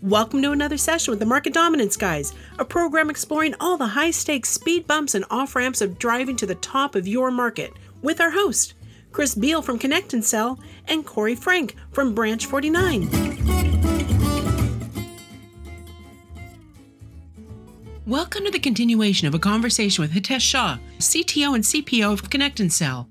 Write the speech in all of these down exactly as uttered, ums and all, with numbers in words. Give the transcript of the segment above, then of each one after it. Welcome to another session with the Market Dominance Guys, a program exploring all the high-stakes speed bumps and off-ramps of driving to the top of your market, with our hosts, Chris Beall from Connect and Sell and Corey Frank from Branch forty-nine. Welcome to the continuation of a conversation with Hitesh Shah, C T O and C P O of Connect and Sell.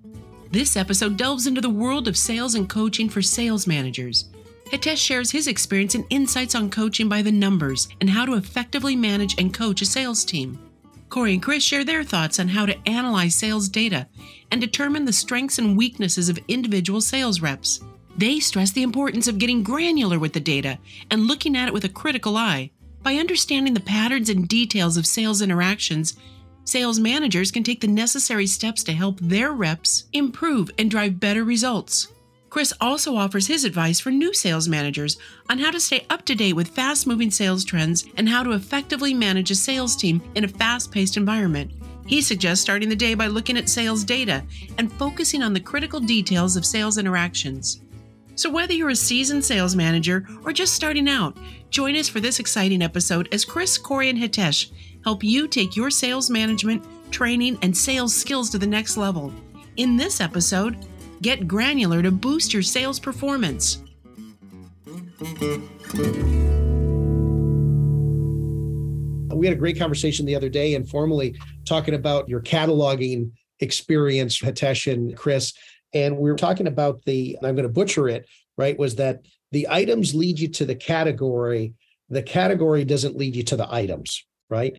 This episode delves into the world of sales and coaching for sales managers. Hitesh shares his experience and insights on coaching by the numbers and how to effectively manage and coach a sales team. Corey and Chris share their thoughts on how to analyze sales data and determine the strengths and weaknesses of individual sales reps. They stress the importance of getting granular with the data and looking at it with a critical eye. By understanding the patterns and details of sales interactions, sales managers can take the necessary steps to help their reps improve and drive better results. Chris also offers his advice for new sales managers on how to stay up to date with fast-moving sales trends and how to effectively manage a sales team in a fast-paced environment. He suggests starting the day by looking at sales data and focusing on the critical details of sales interactions. So whether you're a seasoned sales manager or just starting out, join us for this exciting episode as Chris, Corey, and Hitesh help you take your sales management, training, and sales skills to the next level. In this episode, get granular to boost your sales performance. We had a great conversation the other day informally talking about your cataloging experience, Hitesh and Chris. And we were talking about the, and I'm going to butcher it, right, was that the items lead you to the category. The category doesn't lead you to the items, right?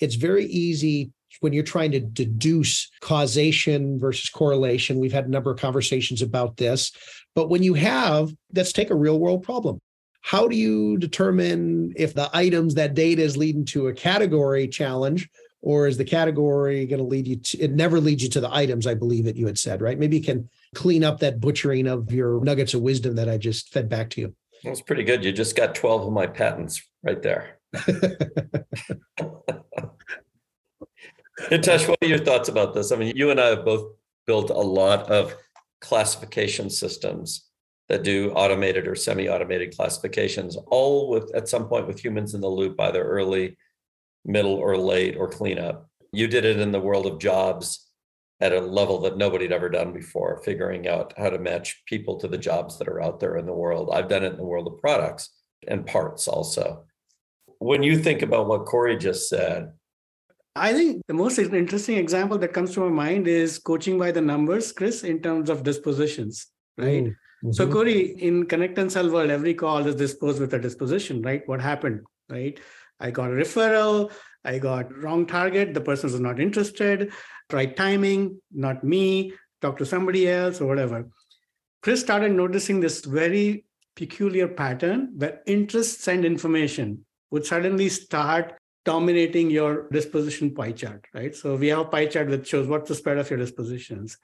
It's very easy when you're trying to deduce causation versus correlation. We've had a number of conversations about this. But when you have, let's take a real world problem. How do you determine if the items, that data is leading to a category challenge, or is the category going to lead you to, it never leads you to the items, I believe that you had said, right? Maybe you can clean up that butchering of your nuggets of wisdom that I just fed back to you. That was pretty good. You just got twelve of my patents right there. Hitesh, what are your thoughts about this? I mean, you and I have both built a lot of classification systems that do automated or semi-automated classifications, all with at some point with humans in the loop, either early, middle, or late, or cleanup. You did it in the world of jobs at a level that nobody had ever done before, figuring out how to match people to the jobs that are out there in the world. I've done it in the world of products and parts also. When you think about what Corey just said, I think the most interesting example that comes to my mind is coaching by the numbers, Chris, in terms of dispositions, right? Mm-hmm. So Corey, in Connect and Sell world, every call is disposed with a disposition, right? What happened, right? I got a referral, I got wrong target, the person was not interested, right timing, not me, talk to somebody else or whatever. Chris started noticing this very peculiar pattern where interests and information would suddenly start dominating your disposition pie chart, right? So we have a pie chart that shows what's the spread of your dispositions.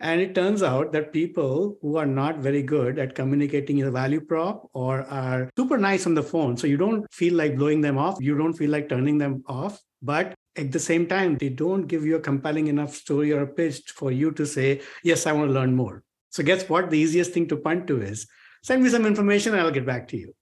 And it turns out that people who are not very good at communicating your value prop or are super nice on the phone, so you don't feel like blowing them off, you don't feel like turning them off, but at the same time, they don't give you a compelling enough story or a pitch for you to say, yes, I want to learn more. So guess what? The easiest thing to punt to is, send me some information and I'll get back to you.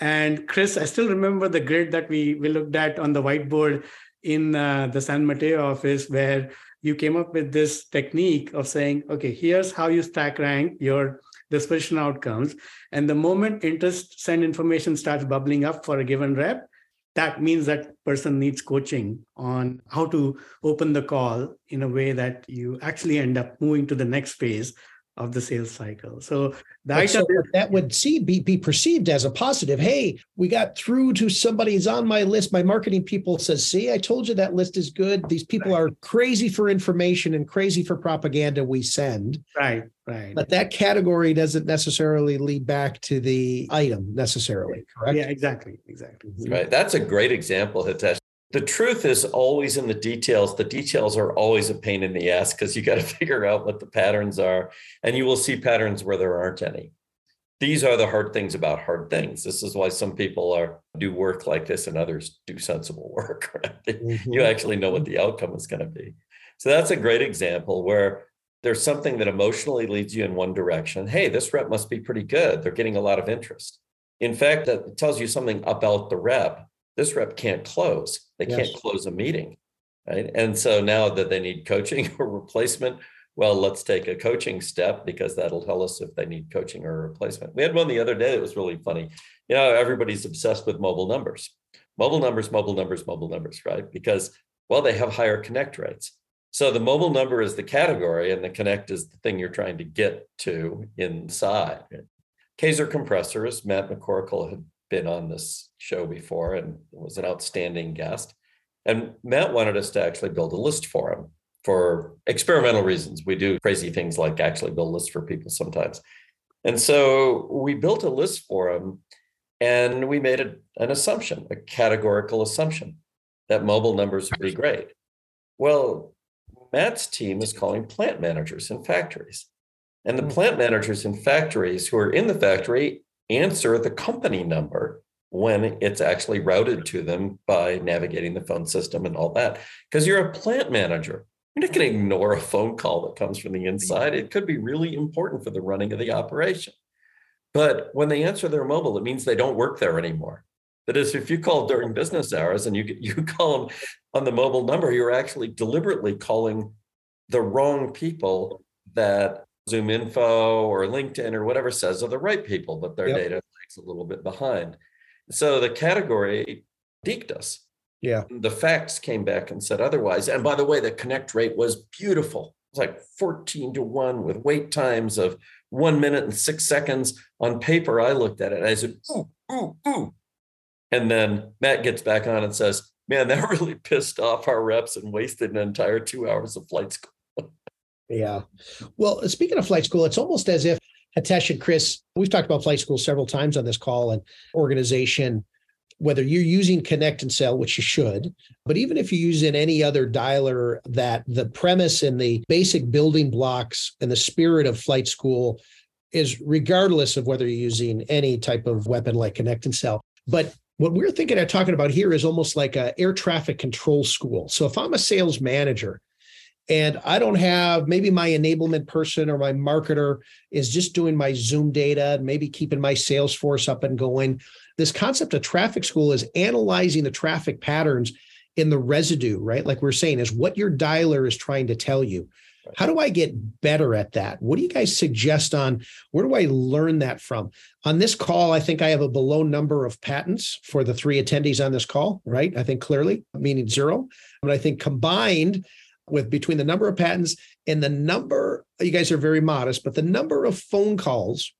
And Chris, I still remember the grid that we, we looked at on the whiteboard in uh, the San Mateo office, where you came up with this technique of saying, okay, here's how you stack rank your disposition outcomes. And the moment interest and information starts bubbling up for a given rep, that means that person needs coaching on how to open the call in a way that you actually end up moving to the next phase of the sales cycle. So, the so that would see, be, be perceived as a positive. Hey, we got through to somebody's on my list. My marketing people says, see, I told you that list is good. These people right. are crazy for information and crazy for propaganda we send. Right, right. But that category doesn't necessarily lead back to the item necessarily, correct? Yeah, exactly, exactly. Right. That's a great example, Hitesh. The truth is always in the details. The details are always a pain in the ass because you got to figure out what the patterns are, and you will see patterns where there aren't any. These are the hard things about hard things. This is why some people are do work like this and others do sensible work. Right? Mm-hmm. You actually know what the outcome is going to be. So that's a great example where there's something that emotionally leads you in one direction. Hey, this rep must be pretty good. They're getting a lot of interest. In fact, that tells you something about the rep. This rep can't close. They yes. can't close a meeting, right? And so now that they need coaching or replacement, well, let's take a coaching step because that'll tell us if they need coaching or replacement. We had one the other day that was really funny. You know, everybody's obsessed with mobile numbers, mobile numbers, mobile numbers, mobile numbers, right? Because, well, they have higher connect rates. So the mobile number is the category and the connect is the thing you're trying to get to inside. Kaser Compressors, Matt McCorkle had been on this show before and was an outstanding guest. And Matt wanted us to actually build a list for him for experimental reasons. We do crazy things like actually build lists for people sometimes. And so we built a list for him and we made a, an assumption, a categorical assumption that mobile numbers would be great. Well, Matt's team is calling plant managers in factories. And the plant managers in factories who are in the factory answer the company number when it's actually routed to them by navigating the phone system and all that. Because you're a plant manager. You're not going to ignore a phone call that comes from the inside. It could be really important for the running of the operation. But when they answer their mobile, it means they don't work there anymore. That is, if you call during business hours and you you call them on the mobile number, you're actually deliberately calling the wrong people that Zoom Info or LinkedIn or whatever says are the right people, but their yep. data lags a little bit behind. So the category deked us. Yeah. The facts came back and said otherwise. And by the way, the connect rate was beautiful. It's like fourteen to one with wait times of one minute and six seconds on paper. I looked at it and I said, ooh, ooh, ooh. And then Matt gets back on and says, man, that really pissed off our reps and wasted an entire two hours of flight school. Yeah. Well, speaking of flight school, it's almost as if Hitesh and Chris, we've talked about flight school several times on this call and organization, whether you're using Connect and Sell, which you should, but even if you're using any other dialer, that the premise and the basic building blocks and the spirit of flight school is regardless of whether you're using any type of weapon like Connect and Sell. But what we're thinking of talking about here is almost like an air traffic control school. So if I'm a sales manager and I don't have, maybe my enablement person or my marketer is just doing my Zoom data, maybe keeping my Salesforce up and going. This concept of traffic school is analyzing the traffic patterns in the residue, right? Like we're saying, is what your dialer is trying to tell you. How do I get better at that? What do you guys suggest on where do I learn that from? On this call, I think I have a below number of patents for the three attendees on this call, right? I think clearly, meaning zero. But I think combined with between the number of patents and the number, you guys are very modest, but the number of phone calls,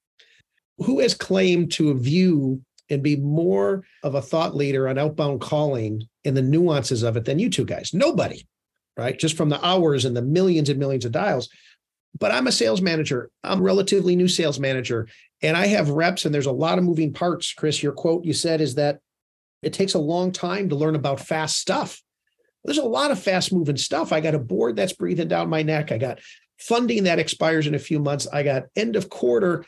who has claimed to view and be more of a thought leader on outbound calling and the nuances of it than you two guys? Nobody. Right? Just from the hours and the millions and millions of dials. But I'm a sales manager. I'm a relatively new sales manager. And I have reps and there's a lot of moving parts. Chris, your quote you said is that it takes a long time to learn about fast stuff. There's a lot of fast moving stuff. I got a board that's breathing down my neck. I got funding that expires in a few months. I got end of quarter.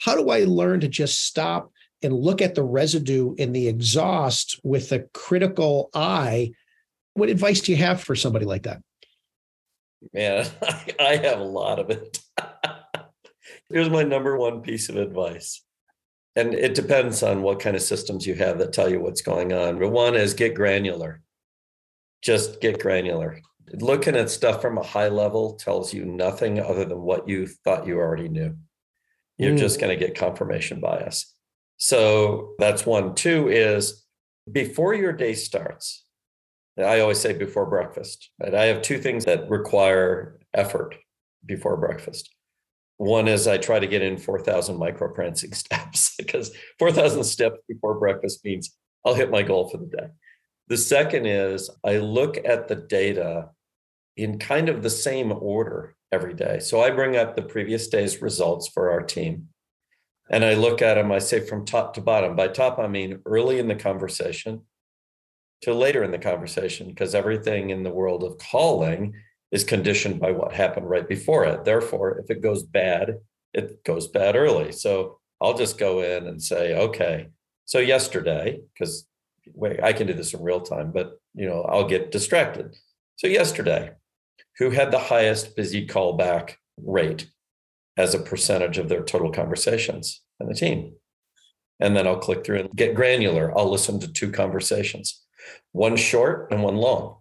How do I learn to just stop and look at the residue in the exhaust with a critical eye? What advice do you have for somebody like that? Man, I, I have a lot of it. Here's my number one piece of advice. And it depends on what kind of systems you have that tell you what's going on. But one is get granular. Just get granular. Looking at stuff from a high level tells you nothing other than what you thought you already knew. You're mm. just going to get confirmation bias. So that's one. Two is before your day starts, I always say before breakfast, right? I have two things that require effort before breakfast. One is I try to get in four thousand microprinting steps because four thousand steps before breakfast means I'll hit my goal for the day. The second is I look at the data in kind of the same order every day. So I bring up the previous day's results for our team and I look at them, I say from top to bottom. By top, I mean early in the conversation to later in the conversation, because everything in the world of calling is conditioned by what happened right before it. Therefore, if it goes bad, it goes bad early. So I'll just go in and say, okay, so yesterday, because wait, I can do this in real time, but you know, I'll get distracted. So yesterday, who had the highest busy callback rate as a percentage of their total conversations in the team. And then I'll click through and get granular. I'll listen to two conversations, one short and one long.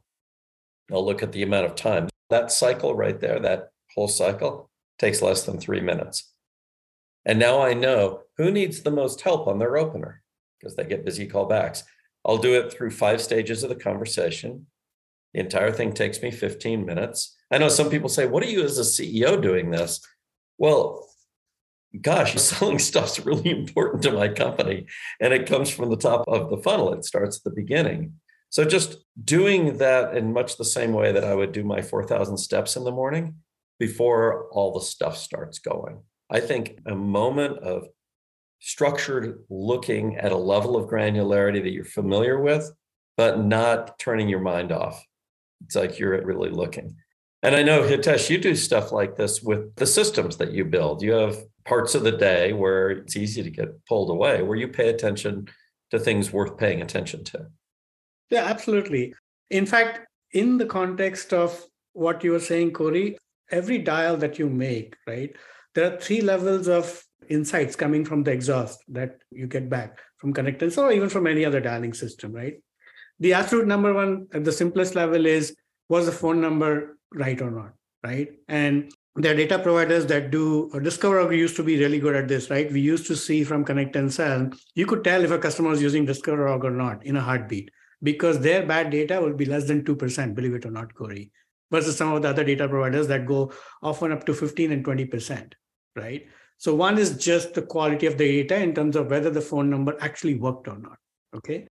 I'll look at the amount of time. That cycle right there, that whole cycle takes less than three minutes. And now I know who needs the most help on their opener because they get busy callbacks. I'll do it through five stages of the conversation. The entire thing takes me fifteen minutes. I know some people say, what are you as a C E O doing this? Well, gosh, selling stuff's really important to my company. And it comes from the top of the funnel. It starts at the beginning. So just doing that in much the same way that I would do my four thousand steps in the morning before all the stuff starts going. I think a moment of structured looking at a level of granularity that you're familiar with, but not turning your mind off. It's like you're really looking. And I know, Hitesh, you do stuff like this with the systems that you build. You have parts of the day where it's easy to get pulled away, where you pay attention to things worth paying attention to. Yeah, absolutely. In fact, in the context of what you were saying, Corey, every dial that you make, right, there are three levels of insights coming from the exhaust that you get back from Connect and Sell or even from any other dialing system, right? The absolute number one at the simplest level is, was the phone number right or not, right? And there are data providers that do, or DiscoverOg used to be really good at this, right? We used to see from Connect and Sell, you could tell if a customer is using DiscoverOg or not in a heartbeat because their bad data will be less than two percent, believe it or not, Corey, versus some of the other data providers that go often up to fifteen and twenty percent, right? So one is just the quality of the data in terms of whether the phone number actually worked or not, okay?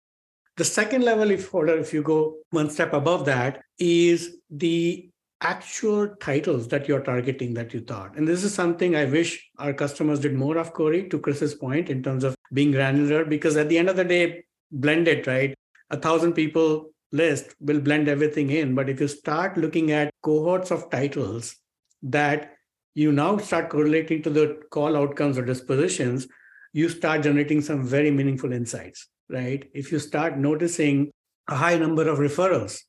The second level, if, order, if you go one step above that, is the actual titles that you're targeting that you thought. And this is something I wish our customers did more of, Corey, to Chris's point, in terms of being granular, because at the end of the day, blend it, right? A thousand people list will blend everything in. But if you start looking at cohorts of titles that you now start correlating to the call outcomes or dispositions, you start generating some very meaningful insights, right? If you start noticing a high number of referrals,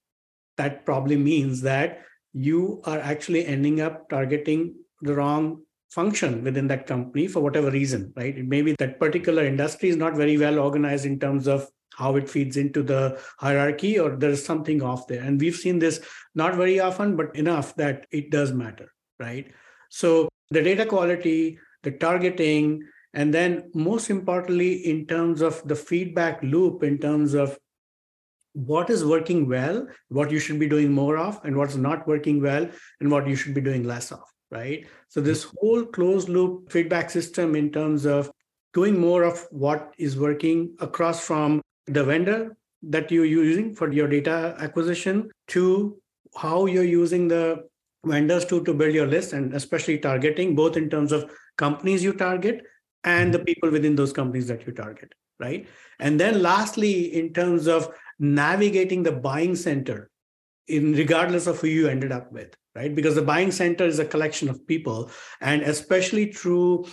that probably means that you are actually ending up targeting the wrong function within that company for whatever reason, right? It may be that particular industry is not very well organized in terms of how it feeds into the hierarchy, or there's something off there. And we've seen this not very often, but enough that it does matter, right? So the data quality, the targeting, and then most importantly, in terms of the feedback loop, in terms of what is working well, what you should be doing more of, and what's not working well, and what you should be doing less of, right? So this whole closed loop feedback system in terms of doing more of what is working across from the vendor that you're using for your data acquisition to how you're using the vendors to, to build your list, and especially targeting, both in terms of companies you target and the people within those companies that you target, right? And then lastly, in terms of navigating the buying center, in regardless of who you ended up with, right? Because the buying center is a collection of people, and especially true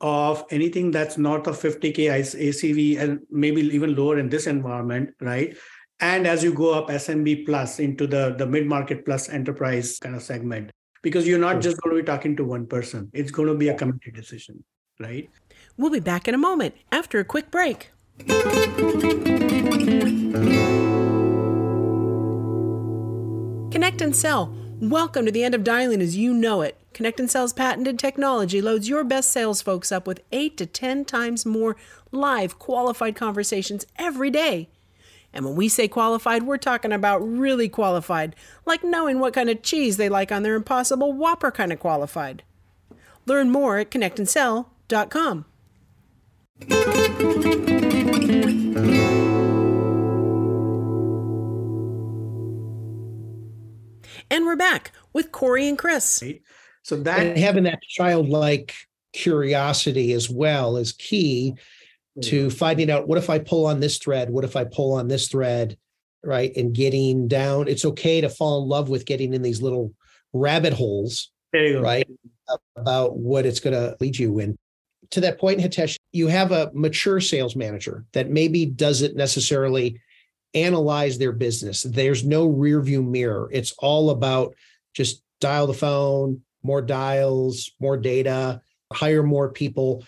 of anything that's north of fifty K A C V and maybe even lower in this environment, right? And as you go up S M B plus into the, the mid-market plus enterprise kind of segment, because you're not just going to be talking to one person. It's going to be a committee decision, right? We'll be back in a moment after a quick break. Connect and Sell. Welcome to the end of dialing as you know it. Connect and Sell's patented technology loads your best sales folks up with eight to ten times more live qualified conversations every day. And when we say qualified, we're talking about really qualified, like knowing what kind of cheese they like on their Impossible Whopper kind of qualified. Learn more at connect and sell dot com. And we're back with Corey and Chris. So that and having that childlike curiosity as well is key to finding out, what if I pull on this thread? What if I pull on this thread, right? And getting down. It's okay to fall in love with getting in these little rabbit holes, right? About what it's going to lead you in. To that point, Hitesh, you have a mature sales manager that maybe doesn't necessarily analyze their business. There's no rearview mirror. It's all about just dial the phone, more dials, more data, hire more people.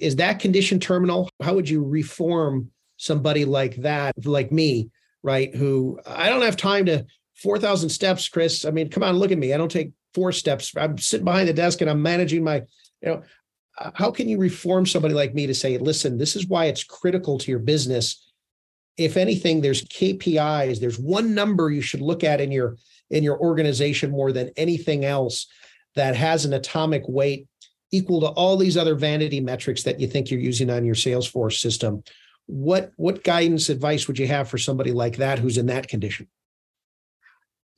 Is that condition terminal? How would you reform somebody like that, like me, right? Who I don't have time to four thousand steps, Chris. I mean, come on, look at me. I don't take four steps. I'm sitting behind the desk and I'm managing my, you know, how can you reform somebody like me to say, listen, this is why it's critical to your business. If anything, there's K P Is. There's one number you should look at in your, in your organization more than anything else that has an atomic weight equal to all these other vanity metrics that you think you're using on your Salesforce system. What, what guidance, advice would you have for somebody like that who's in that condition?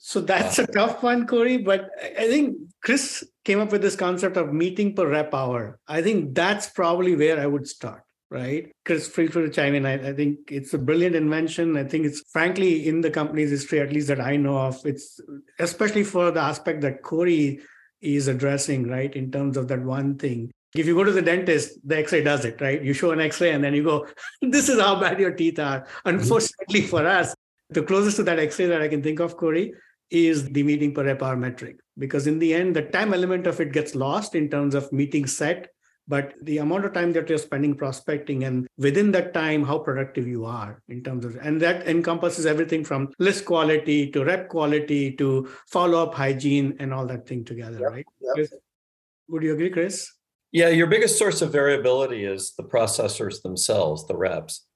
So that's a tough one, Corey, but I think Chris came up with this concept of meeting per rep hour. I think that's probably where I would start, right? Chris, feel free to chime in. I, I think it's a brilliant invention. I think it's frankly in the company's history, at least that I know of, it's especially for the aspect that Corey is addressing, right? In terms of that one thing. If you go to the dentist, the x-ray does it, right? You show an x-ray and then you go, this is how bad your teeth are. Unfortunately for us, the closest to that x-ray that I can think of, Corey, is the meeting per rep hour metric. Because in the end, the time element of it gets lost in terms of meeting set, but the amount of time that you're spending prospecting and within that time, how productive you are in terms of, and that encompasses everything from list quality to rep quality to follow-up hygiene and all that thing together, yep, right? Yep. Would you agree, Chris? Yeah, your biggest source of variability is the processors themselves, the reps.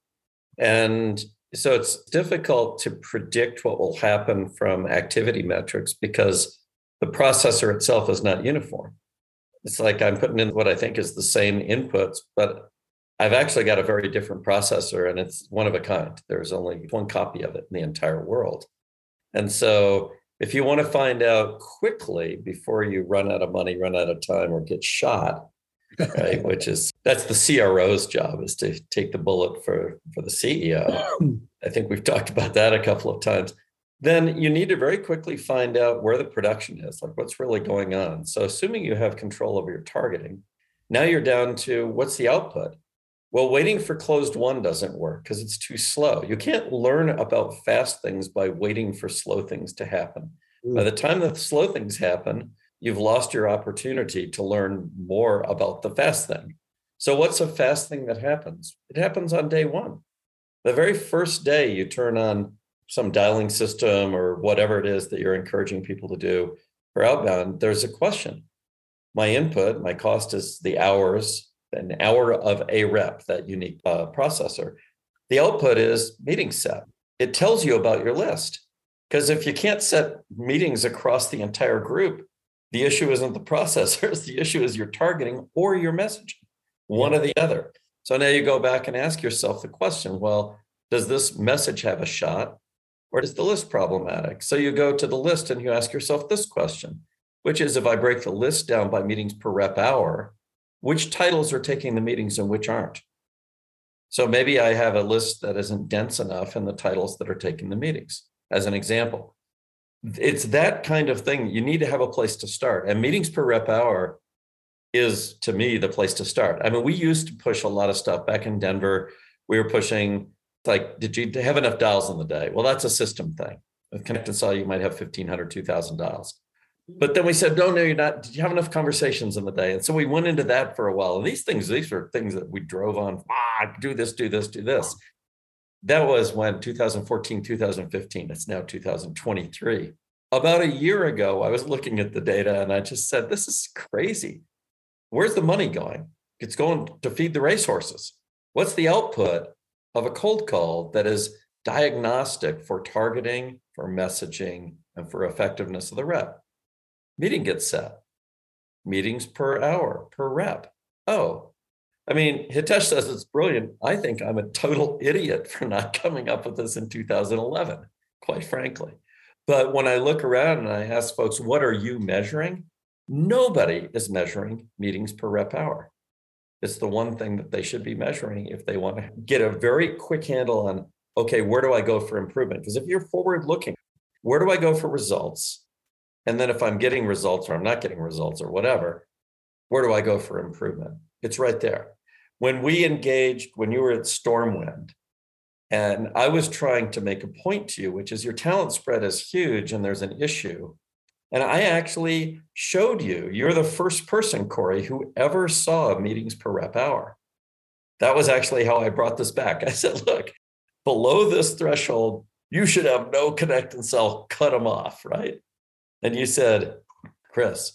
And so it's difficult to predict what will happen from activity metrics because the processor itself is not uniform. It's like I'm putting in what I think is the same inputs, but I've actually got a very different processor and it's one of a kind. There's only one copy of it in the entire world. And so if you want to find out quickly before you run out of money, run out of time, or get shot, right, which is, that's the C R O's job, is to take the bullet for, for the C E O. I think we've talked about that a couple of times. Then you need to very quickly find out where the production is, like what's really going on. So assuming you have control over your targeting, now you're down to what's the output? Well, waiting for closed one doesn't work because it's too slow. You can't learn about fast things by waiting for slow things to happen. Mm. By the time the slow things happen, you've lost your opportunity to learn more about the fast thing. So what's a fast thing that happens? It happens on day one. The very first day you turn on some dialing system or whatever it is that you're encouraging people to do for outbound, there's a question. My input, my cost is the hours, an hour of a rep, that unique uh, processor. The output is meeting set. It tells you about your list. Because if you can't set meetings across the entire group, the issue isn't the processors, the issue is your targeting or your messaging, one or the other. So now you go back and ask yourself the question, well, does this message have a shot or is the list problematic? So you go to the list and you ask yourself this question, which is, if I break the list down by meetings per rep hour, which titles are taking the meetings and which aren't? So maybe I have a list that isn't dense enough in the titles that are taking the meetings, as an example. It's that kind of thing. You need to have a place to start. And meetings per rep hour is, to me, the place to start. I mean, we used to push a lot of stuff back in Denver. We were pushing, like, did you have enough dials in the day? Well, that's a system thing. With Connect and Sell, you might have fifteen hundred, two thousand dials. But then we said, no, no, you're not. Did you have enough conversations in the day? And so we went into that for a while. And these things, these are things that we drove on. Ah, do this, do this, do this. That was when two thousand fourteen, two thousand fifteen, it's now two thousand twenty-three. About a year ago, I was looking at the data and I just said, this is crazy. Where's the money going? It's going to feed the racehorses. What's the output of a cold call that is diagnostic for targeting, for messaging, and for effectiveness of the rep? Meeting gets set. Meetings per hour, per rep. Oh, I mean, Hitesh says it's brilliant. I think I'm a total idiot for not coming up with this in two thousand eleven, quite frankly. But when I look around and I ask folks, what are you measuring? Nobody is measuring meetings per rep hour. It's the one thing that they should be measuring if they want to get a very quick handle on, okay, where do I go for improvement? Because if you're forward looking, where do I go for results? And then if I'm getting results or I'm not getting results or whatever, where do I go for improvement? It's right there. When we engaged, when you were at Stormwind, and I was trying to make a point to you, which is your talent spread is huge and there's an issue. And I actually showed you, you're the first person, Corey, who ever saw meetings per rep hour. That was actually how I brought this back. I said, look, below this threshold, you should have no Connect and Sell, cut them off, right? And you said, Chris,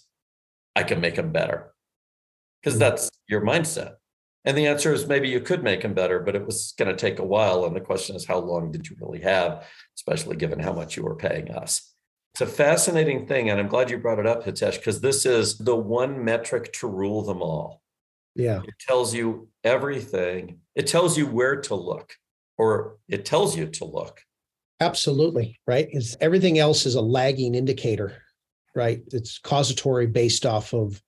I can make them better, because that's your mindset. And the answer is maybe you could make them better, but it was going to take a while. And the question is, how long did you really have, especially given how much you were paying us? It's a fascinating thing. And I'm glad you brought it up, Hitesh, because this is the one metric to rule them all. Yeah. It tells you everything. It tells you where to look, or it tells you to look. Absolutely. Right. It's, everything else is a lagging indicator, right? It's causatory based off of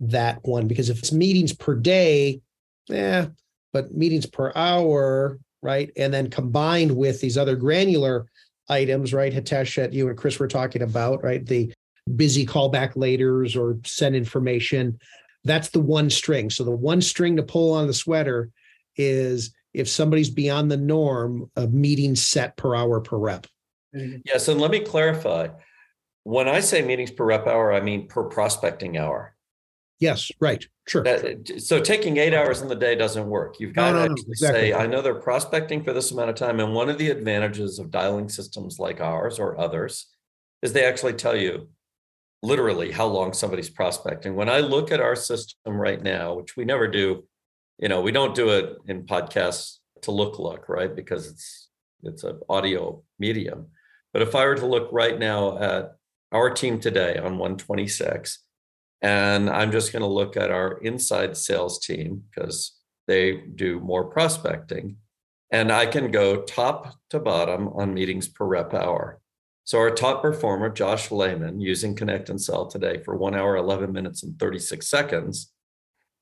that one, because if it's meetings per day, yeah, but meetings per hour, right? And then combined with these other granular items, right? Hitesh, that you and Chris were talking about, right? The busy callback laters or send information. That's the one string. So the one string to pull on the sweater is if somebody's beyond the norm of meetings set per hour per rep. Yes. And let me clarify. When I say meetings per rep hour, I mean per prospecting hour. Yes, right. Sure. That, sure. So taking eight hours in the day doesn't work. You've got no, to no, actually exactly. say, I know they're prospecting for this amount of time. And one of the advantages of dialing systems like ours or others is they actually tell you literally how long somebody's prospecting. When I look at our system right now, which we never do, you know, we don't do it in podcasts to look, look, right? Because it's, it's an audio medium. But if I were to look right now at our team today on one twenty-six, and I'm just going to look at our inside sales team because they do more prospecting, and I can go top to bottom on meetings per rep hour. So our top performer, Josh Lehman, using Connect and Sell today for one hour, eleven minutes and thirty-six seconds,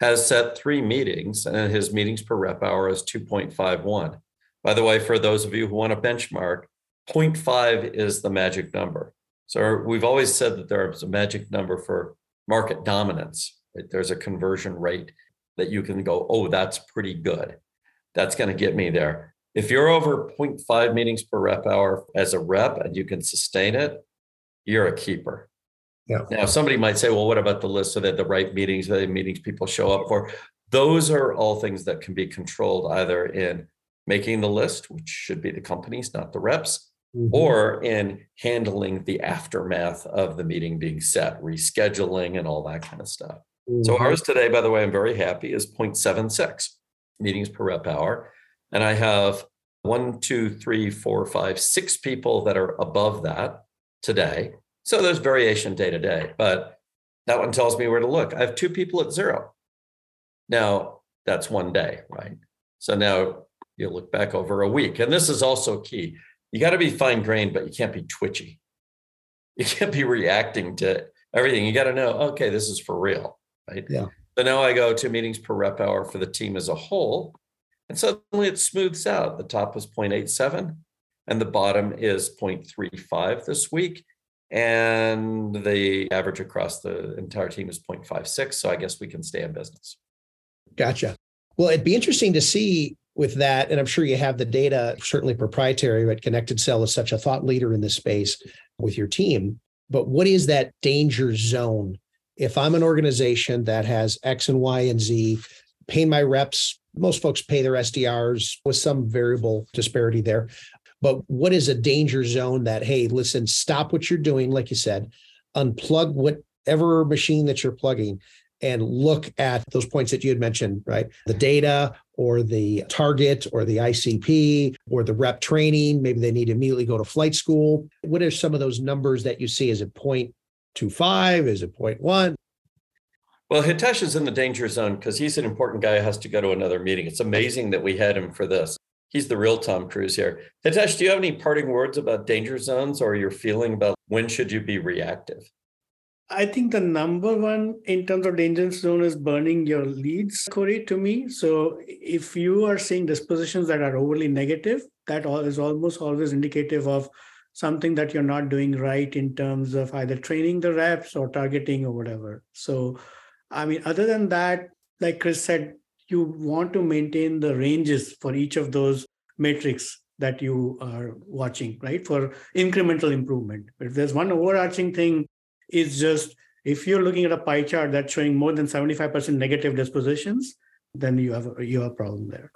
has set three meetings, and his meetings per rep hour is two point five one. By the way, for those of you who want a benchmark, zero point five is the magic number. So we've always said that there's a magic number for market dominance, right? There's a conversion rate that you can go, oh, that's pretty good. That's going to get me there. If you're over zero point five meetings per rep hour as a rep and you can sustain it, you're a keeper. Yeah. Now, somebody might say, well, what about the list? So that the right meetings, the meetings people show up for? Those are all things that can be controlled either in making the list, which should be the companies, not the reps, mm-hmm. or in handling the aftermath of the meeting being set, rescheduling and all that kind of stuff. Mm-hmm. So ours today, by the way, I'm very happy, is zero point seven six meetings per rep hour. And I have one, two, three, four, five, six people that are above that today. So there's variation day to day, but that one tells me where to look. I have two people at zero. Now that's one day, right? So now you look back over a week. And this is also key. You got to be fine-grained, but you can't be twitchy. You can't be reacting to everything. You got to know, okay, this is for real, right? Yeah. So now I go to meetings per rep hour for the team as a whole, and suddenly it smooths out. The top was zero point eight seven, and the bottom is zero point three five this week, and the average across the entire team is zero point five six, so I guess we can stay in business. Gotcha. Well, it'd be interesting to see with that, and I'm sure you have the data, certainly proprietary, but Connect and Sell is such a thought leader in this space with your team. But what is that danger zone? If I'm an organization that has X and Y and Z, pay my reps, most folks pay their S D Rs with some variable disparity there. But what is a danger zone that, hey, listen, stop what you're doing, like you said, unplug whatever machine that you're plugging, and look at those points that you had mentioned, right? The data or the target or the I C P or the rep training. Maybe they need to immediately go to flight school. What are some of those numbers that you see? Is it zero point two five? Is it zero point one? Well, Hitesh is in the danger zone because he's an important guy who has to go to another meeting. It's amazing that we had him for this. He's the real Tom Cruise here. Hitesh, do you have any parting words about danger zones or your feeling about when should you be reactive? I think the number one in terms of danger zone is burning your leads, Corey, to me. So if you are seeing dispositions that are overly negative, that is almost always indicative of something that you're not doing right in terms of either training the reps or targeting or whatever. So, I mean, other than that, like Chris said, you want to maintain the ranges for each of those metrics that you are watching, right? For incremental improvement. If there's one overarching thing, is just, if you're looking at a pie chart that's showing more than seventy-five percent negative dispositions, then you have a, you have a problem there.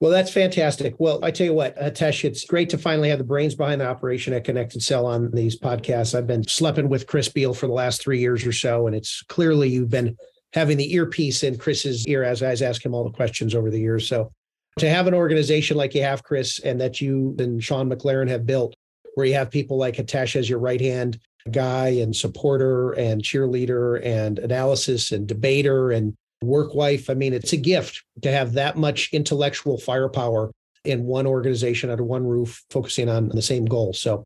Well, that's fantastic. Well, I tell you what, Hitesh, it's great to finally have the brains behind the operation at Connect and Sell on these podcasts. I've been sleeping with Chris Beall for the last three years or so, and it's clearly you've been having the earpiece in Chris's ear as I ask him all the questions over the years. So to have an organization like you have, Chris, and that you and Sean McLaren have built, where you have people like Hitesh as your right-hand guy and supporter and cheerleader and analysis and debater and work wife. I mean, it's a gift to have that much intellectual firepower in one organization under one roof, focusing on the same goal. So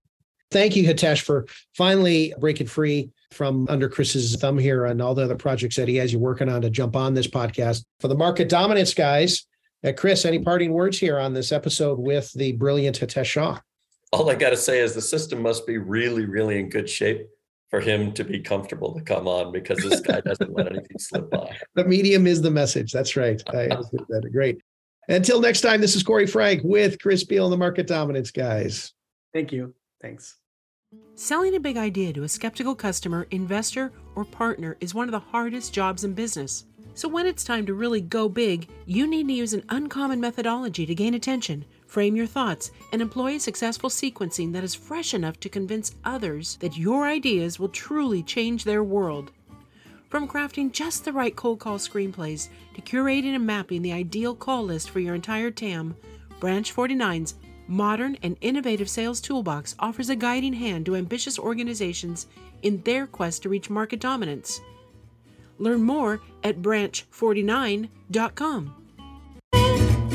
thank you, Hitesh, for finally breaking free from under Chris's thumb here and all the other projects that he has you working on to jump on this podcast. For the Market Dominance guys, uh, Chris, any parting words here on this episode with the brilliant Hitesh Shah? All I got to say is the system must be really, really in good shape for him to be comfortable to come on, because this guy doesn't let anything slip by. The medium is the message. That's right. I that. Great. Until next time, this is Corey Frank with Chris Beall and the Market Dominance guys. Thank you. Thanks. Selling a big idea to a skeptical customer, investor, or partner is one of the hardest jobs in business. So when it's time to really go big, you need to use an uncommon methodology to gain attention, frame your thoughts, and employ a successful sequencing that is fresh enough to convince others that your ideas will truly change their world. From crafting just the right cold call screenplays to curating and mapping the ideal call list for your entire T A M, Branch forty-nine's modern and innovative sales toolbox offers a guiding hand to ambitious organizations in their quest to reach market dominance. Learn more at branch forty-nine dot com.